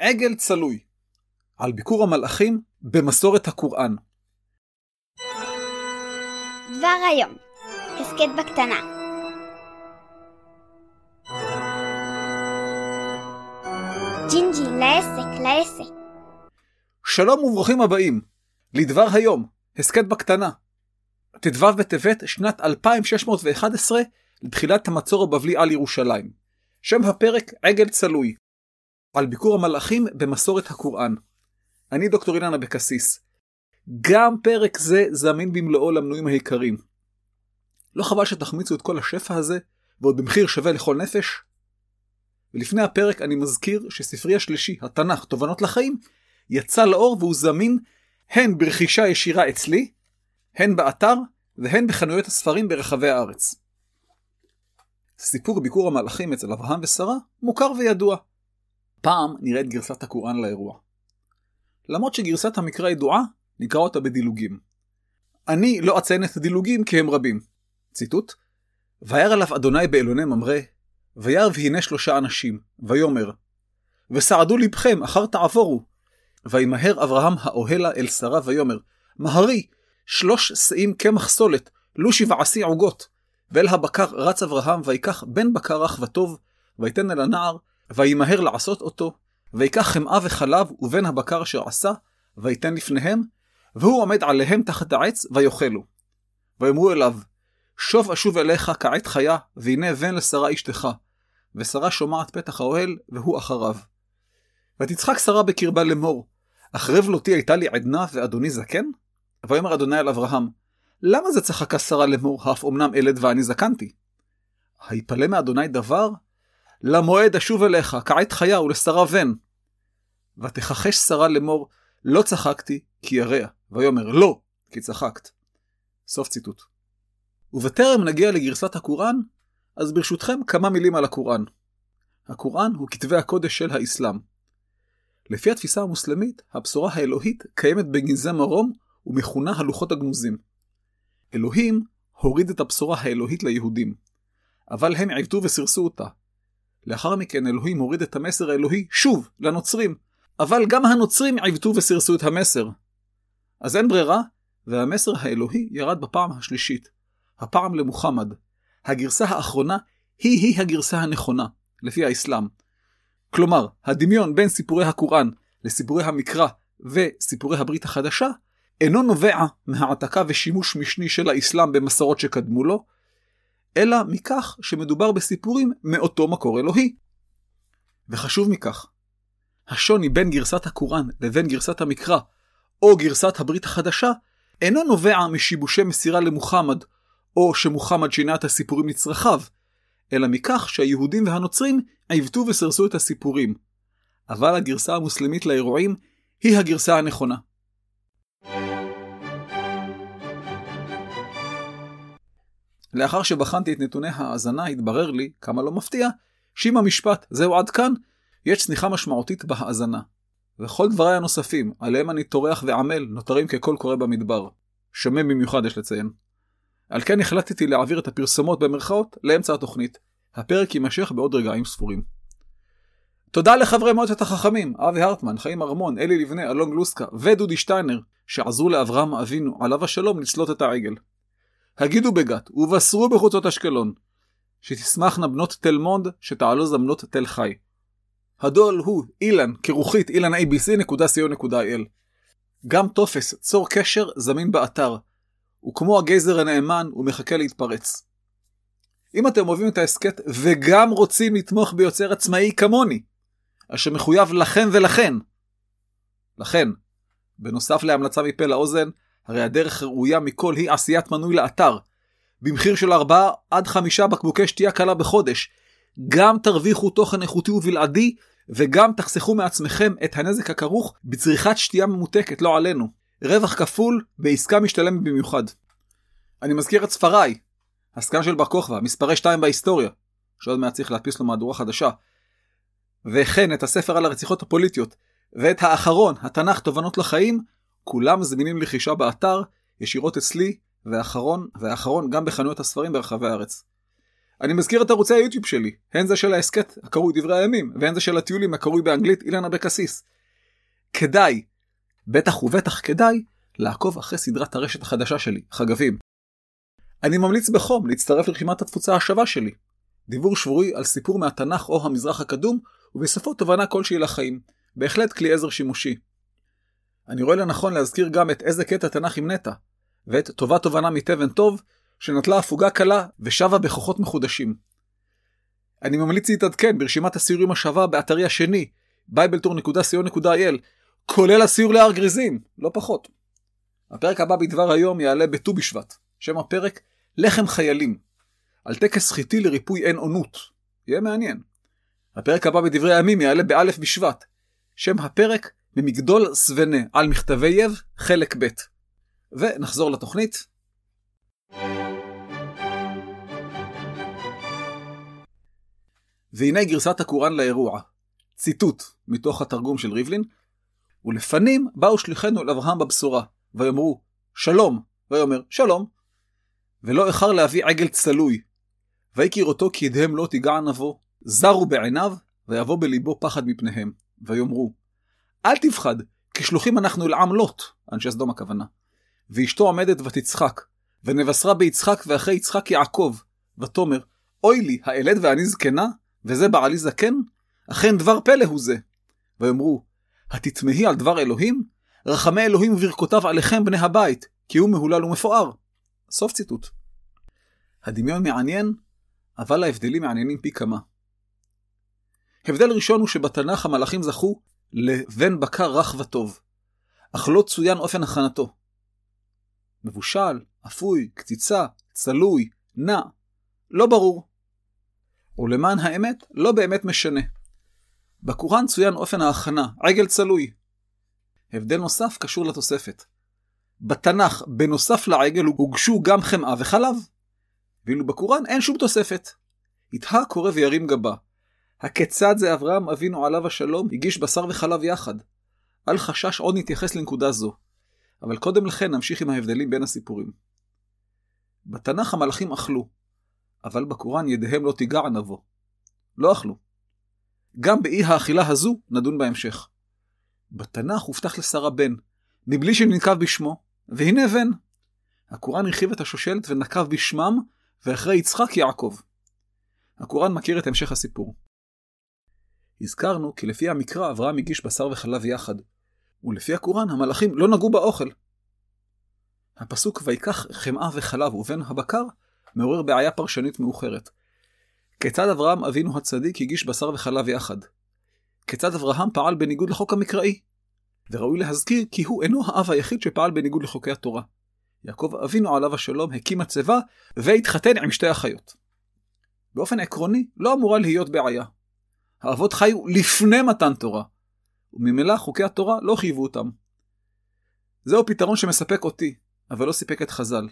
עגל צלוי, על ביקור המלאכים במסורת הקוראן. דבר היום, הסקט בקטנה. ג'ינג'י, לעסק, לעסק. שלום וברוכים הבאים לדבר היום, הסקט בקטנה. תדבר בטבת שנת 2611 לתחילת המצור הבבלי על ירושלים. שם הפרק עגל צלוי, על ביקור המלאכים במסורת הקוראן. אני דוקטור אילנה בקסיס. גם פרק זה זמין במלואו למנויים העיקרים. לא חבל שתחמיצו את כל השפע הזה, ועוד במחיר שווה לכל נפש? ולפני הפרק אני מזכיר שספרי השלישי, התנ"ך, תובנות לחיים, יצא לאור והוא זמין הן ברכישה ישירה אצלי, הן באתר והן בחנויות הספרים ברחבי הארץ. סיפור ביקור המלאכים אצל אברהם ושרה מוכר וידוע. פעם נראית גרסת הקוראן לאירוע. למרות שגרסת המקרא ידועה, נקרא אותה בדילוגים. אני לא אציין את הדילוגים כי הם רבים. ציטוט: וירא אליו אדוני באלוני ממרא, וירא והנה שלושה אנשים, ויאמר, וסעדו לבכם אחר תעבורו. וימהר אברהם האוהלה אל שרה ויאמר, מהרי, 3 שאים קמח סולת, לו 7 שא עוגות. ואל הבקר רץ אברהם, ויקח בן בקר רך וטוב, ויתן אל הנער, וימהר לעשות אותו, ויקח חמאה וחלב ובן הבקר אשר עשה, ויתן לפניהם, והוא עומד עליהם תחת העץ, ויאכלו. ויאמרו אליו, שוב אשוב אליך כעת חיה, והנה בן לשרה אשתך. ושרה שומעת פתח האוהל, והוא אחריו. ותצחק שרה בקרבה לאמור, אחרי בלותי הייתה לי עדנה ואדוני זקן? ויאמר אדוני אל אברהם, למה זה צחקה שרה לאמור, אף אמנם ילד ואני זקנתי? היפלא מאדוני דבר? למועד אשוב אליך, כעת חיה ולשרה בן. ותכחש שרה לאמור, לא צחקתי, כי ירע. ויאמר, לא, כי צחקת. סוף ציטוט. ובטרם נגיע לגרסת הקוראן, אז ברשותכם כמה מילים על הקוראן. הקוראן הוא כתבי הקודש של האסלאם. לפי התפיסה המוסלמית, הבשורה האלוהית קיימת בגנזי מרום ומכונה הלוחות הגנוזים. אלוהים הוריד את הבשורה האלוהית ליהודים, אבל הם עיוותו וסרסו אותה. לאחר מכן אלוהים הוריד את המסר האלוהי שוב לנוצרים, אבל גם הנוצרים עיוותו וסרסו את המסר. אז אין ברירה, והמסר האלוהי ירד בפעם השלישית, הפעם למוחמד. הגרסה האחרונה היא הגרסה הנכונה, לפי האסלאם. כלומר, הדמיון בין סיפורי הקוראן לסיפורי המקרא וסיפורי הברית החדשה, אינו נובע מהעתקה ושימוש משני של האסלאם במסורות שקדמו לו, אלא מכך שמדובר בסיפורים מאותו מקור אלוהי. וחשוב מכך, השוני בין גרסת הקוראן לבין גרסת המקרא, או גרסת הברית החדשה, אינו נובע משיבושי מסירה למוחמד, או שמוחמד שינה את הסיפורים לצרכיו, אלא מכך שהיהודים והנוצרים עיוותו וסרסו את הסיפורים. אבל הגרסה המוסלמית לאירועים היא הגרסה הנכונה. לאחר שבחנתי את נתוני האזנה, התברר לי, כמה לא מפתיע, שאם המשפט זהו עד כאן, יש צניחה משמעותית בהאזנה. וכל דבריי הנוספים, עליהם אני תורח ועמל, נותרים ככל קורא במדבר. שומם במיוחד יש לציין. על כן החלטתי להעביר את הפרסומות במרכאות לאמצע התוכנית. הפרק יימשך בעוד רגעים ספורים. תודה לחברי מועצת החכמים, אבי הרטמן, חיים ארמון, אלי לבנה, אלון גלוסקה ודודי שטיינר, שעזרו לאברהם אבינו, עליו השלום, לצלות את העגל. הגידו בגת, ובשרו בחוצות אשקלון, שתשמחנה בנות תל מונד, שתעלוז בנות תל חי. הדואל הוא אילן, כרוכית ilan.abc.co.il. גם טופס צור קשר זמין באתר. וכמו הגייזר הנאמן, הוא מחכה להתפרץ. אם אתם אוהבים את העסקט וגם רוצים לתמוך ביוצר עצמאי כמוני, אשר מחויב לכם ולכן. לכן, בנוסף להמלצה מפה לאוזן, הרי הדרך ראויה מכל היא עשיית מנוי לאתר, במחיר של 4 עד 5 בקבוקי שתייה קלה בחודש. גם תרוויחו תוכן איכותי ובלעדי, וגם תחסכו מעצמכם את הנזק הכרוך בצריכת שתייה ממותקת, לא עלינו. רווח כפול בעסקה משתלמת במיוחד. אני מזכיר את ספריי, הסקן של בר כוכבא, מספרי 2 בהיסטוריה, שעוד מעט צריך להדפיס לו מהדורה חדשה, וכן את הספר על הרציחות הפוליטיות, ואת האחרון, התנ"ך תובנות לחיים, כולם זמינים לרכישה באתר, ישירות אצלי, והאחרון גם בחנויות הספרים ברחבי הארץ. אני מזכיר את ערוצי היוטיוב שלי, הן זה של העסקת הקרוי דברי הימים, והן זה של הטיולים הקרוי באנגלית אילנה בקסיס. כדאי, בטח ובטח כדאי, לעקוב אחרי סדרת הרשת החדשה שלי, חגבים. אני ממליץ בחום להצטרף לרשימת התפוצה השווה שלי, דיבור שבועי על סיפור מהתנ"ך או המזרח הקדום, ובסופו תובנה כלשהי לחיים, בהחלט כלי עזר שימושי. אני רואה לנכון להזכיר גם את איזה קטע תנ"ך עם נטע, ואת טובה תובנה מטבן טוב, שנטלה הפוגה קלה ושווה בכוחות מחודשים. אני ממליץ להתעדכן ברשימת הסיורים השווה באתרי השני, bible.co.il, כולל הסיור להר גריזים, לא פחות. הפרק הבא בדבר היום יעלה בט"ו בשבט, שם הפרק לחם חיילים, על טקס חיתי לריפוי אין עונות, יהיה מעניין. הפרק הבא בדברי הימים יעלה באלף בשבט, שם הפרק ממגדול סבנה על מכתבי יב חלק ב'. ונחזור לתוכנית. והנה גרסת הקוראן לאירוע, ציטוט מתוך התרגום של ריבלין: ולפנים באו שליחנו אל אברהם בבשורה ויאמרו שלום, ויאמר שלום, ולא איחר להביא עגל צלוי, ויקיר אותו כי ידיהם לא תיגע נבו, זרו בעיניו ויבוא בליבו פחד מפניהם, ויאמרו אל תפחד, כי שלוחים אנחנו אל עם לוט, אנשי סדום הכוונה, ואשתו עמדת ותצחק, ונבשרה ביצחק ואחרי יצחק יעקב, ותאמר אוי לי, הילד ואני זקנה, וזה בעלי זקן, אכן דבר פלא הוא זה. ואמרו, התתמהי על דבר אלוהים, רחמי אלוהים וברכותיו עליכם בני הבית, כי הוא מהולל ומפואר. סוף ציטוט. הדמיון מעניין, אבל ההבדלים מעניינים פי כמה. הבדל ראשון הוא שבתנ"ך המלאכים זכו לבן בקר רך וטוב, אך לא צוין אופן הכנתו. מבושל, אפוי, קציצה, צלוי, נע, לא ברור. ולמען האמת, לא באמת משנה. בקוראן צוין אופן ההכנה, עגל צלוי. הבדל נוסף קשור לתוספת. בתנ"ך, בנוסף לעגל, הוגשו גם חמאה וחלב. ואילו בקוראן אין שום תוספת. יתהה קורא וירים גבה. הכיצד זה אברהם אבינו עליו השלום הגיש בשר וחלב יחד. אל חשש עוד נתייחס לנקודה זו. אבל קודם לכן נמשיך עם ההבדלים בין הסיפורים. בתנ"ך המלאכים אכלו, אבל בקוראן ידיהם לא תיגע נבו. לא אכלו. גם באי האכילה הזו נדון בהמשך. בתנ"ך הובטח לשרה בן, מבלי שננקב בשמו, והנה בן. הקוראן הרחיב את השושלת ונקב בשמם, ואחרי יצחק יעקב. הקוראן מכיר את המשך הסיפור. הזכרנו כי לפי המקרא אברהם הגיש בשר וחלב יחד, ולפי הקוראן המלאכים לא נגעו באוכל. הפסוק ויקח חמאה וחלב ובן הבקר מעורר בעיה פרשנית מאוחרת. כיצד אברהם אבינו הצדיק הגיש בשר וחלב יחד? כיצד אברהם פעל בניגוד לחוק המקראי? וראוי להזכיר כי הוא אינו האב היחיד שפעל בניגוד לחוקי התורה. יעקב אבינו עליו השלום הקים הצבא והתחתן עם שתי אחיות. באופן עקרוני לא אמורה להיות בעיה. האבות חיו לפני מתן תורה, וממילא חוקי התורה לא חייבו אותם. זהו פתרון שמספק אותי, אבל לא סיפק את חז"ל.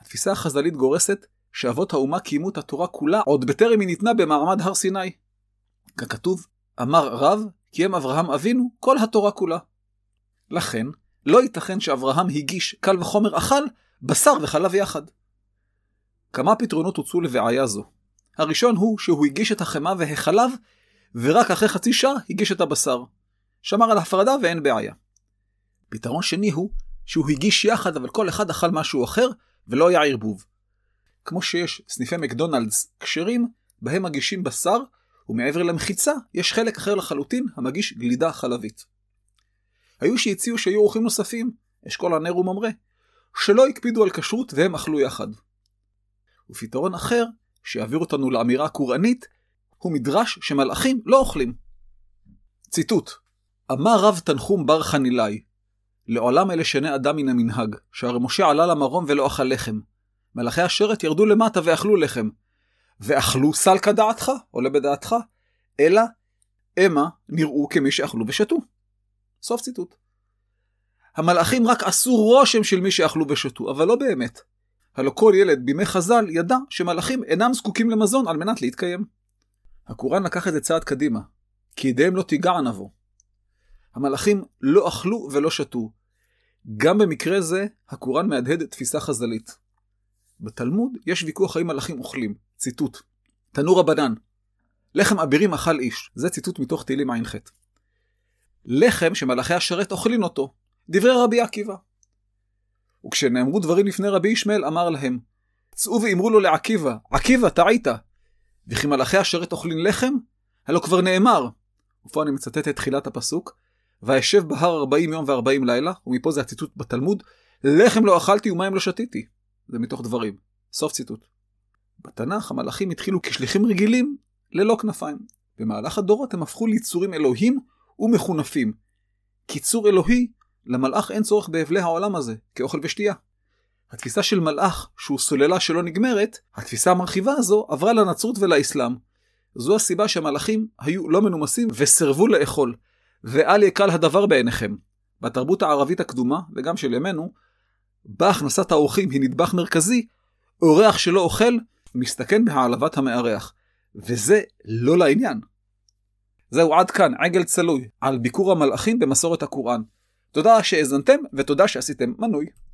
התפיסה החז"לית גורסת שאבות האומה קיימו את התורה כולה עוד בטרם היא ניתנה במעמד הר סיני. ככתוב, אמר רב, קיים אברהם אבינו כל התורה כולה. לכן, לא ייתכן שאברהם הגיש קל וחומר אכל, בשר וחלב יחד. כמה פתרונות הוצאו לבעיה זו. הראשון הוא שהוא הגיש את החמה והחלב, ורק אחרי חצי שעה הגיש את הבשר. שמר על הפרדה ואין בעיה. פתרון שני הוא שהוא הגיש יחד, אבל כל אחד אכל משהו אחר, ולא היה ערבוב. כמו שיש סניפי מקדונלדס כשרים, בהם מגישים בשר, ומעבר למחיצה יש חלק אחר לחלוטין המגיש גלידה חלבית. היו שהציעו שהיו אורחים נוספים, אשכול הנר וממרא, שלא הקפידו על כשרות והם אכלו יחד. ופתרון אחר, שיעביר אותנו לאמירה הקוראנית, הוא מדרש שמלאכים לא אוכלים. ציטוט: אמר רב תנחום בר חנילאי, לעולם אלה שני אדם מן המנהג, שהרי משה עלה למרום ולא אכל לחם. מלאכי השרת ירדו למטה ואכלו לחם. ואכלו סל כדעתך, עולה בדעתך, אלא אמה נראו כמי שאכלו ושתו. סוף ציטוט. המלאכים רק עשו רושם של מי שאכלו ושתו, אבל לא באמת. הלא כל ילד בימי חז"ל ידע שמלאכים אינם זקוקים למזון על מנת להתקיים. הקוראן לקח את זה צעד קדימה, כי ידיהם לא תיגע נבו. המלאכים לא אכלו ולא שתו. גם במקרה זה, הקוראן מהדהד תפיסה חז"לית. בתלמוד יש ויכוח האם מלאכים אוכלים, ציטוט. תנו רבנן, לחם אבירים אכל איש. זה ציטוט מתוך תהילים עין ח'. לחם שמלאכי השרת אוכלים אותו. דברי רבי עקיבא. וכשנאמרו דברים לפני רבי ישמעאל אמר להם, צאו ואמרו לו לעקיבא, עקיבא טעית. וכי מלאכי השרת אוכלים לחם? הלא כבר נאמר. ופה אני מצטט את תחילת הפסוק. והישב בהר 40 יום ו40 לילה, ומפה זה הציטוט בתלמוד, לחם לא אכלתי ומים לא שתיתי. זה מתוך דברים. סוף ציטוט. בתנ"ך המלאכים התחילו כשליחים רגילים, ללא כנפיים. במהלך הדורות הם הפכו ליצורים אלוהים ומכונפים. קיצור אלוהי, למלאך אין צורך בהבלי העולם הזה, כאוכל ושתייה. התפיסה של מלאך, שהוא סוללה שלא נגמרת, התפיסה המרחיבה הזו עברה לנצרות ולאסלאם. זו הסיבה שהמלאכים היו לא מנומסים וסרבו לאכול. ואל יקל הדבר בעיניכם. בתרבות הערבית הקדומה, וגם של ימינו, בהכנסת האורחים היא נדבך מרכזי, אורח שלא אוכל מסתכן בהעלבת המארח. וזה לא לעניין. זהו עד כאן, עגל צלוי, על ביקור המלאכים במסורת הקוראן. תודה שהאזנתם ותודה שעשיתם מנוי.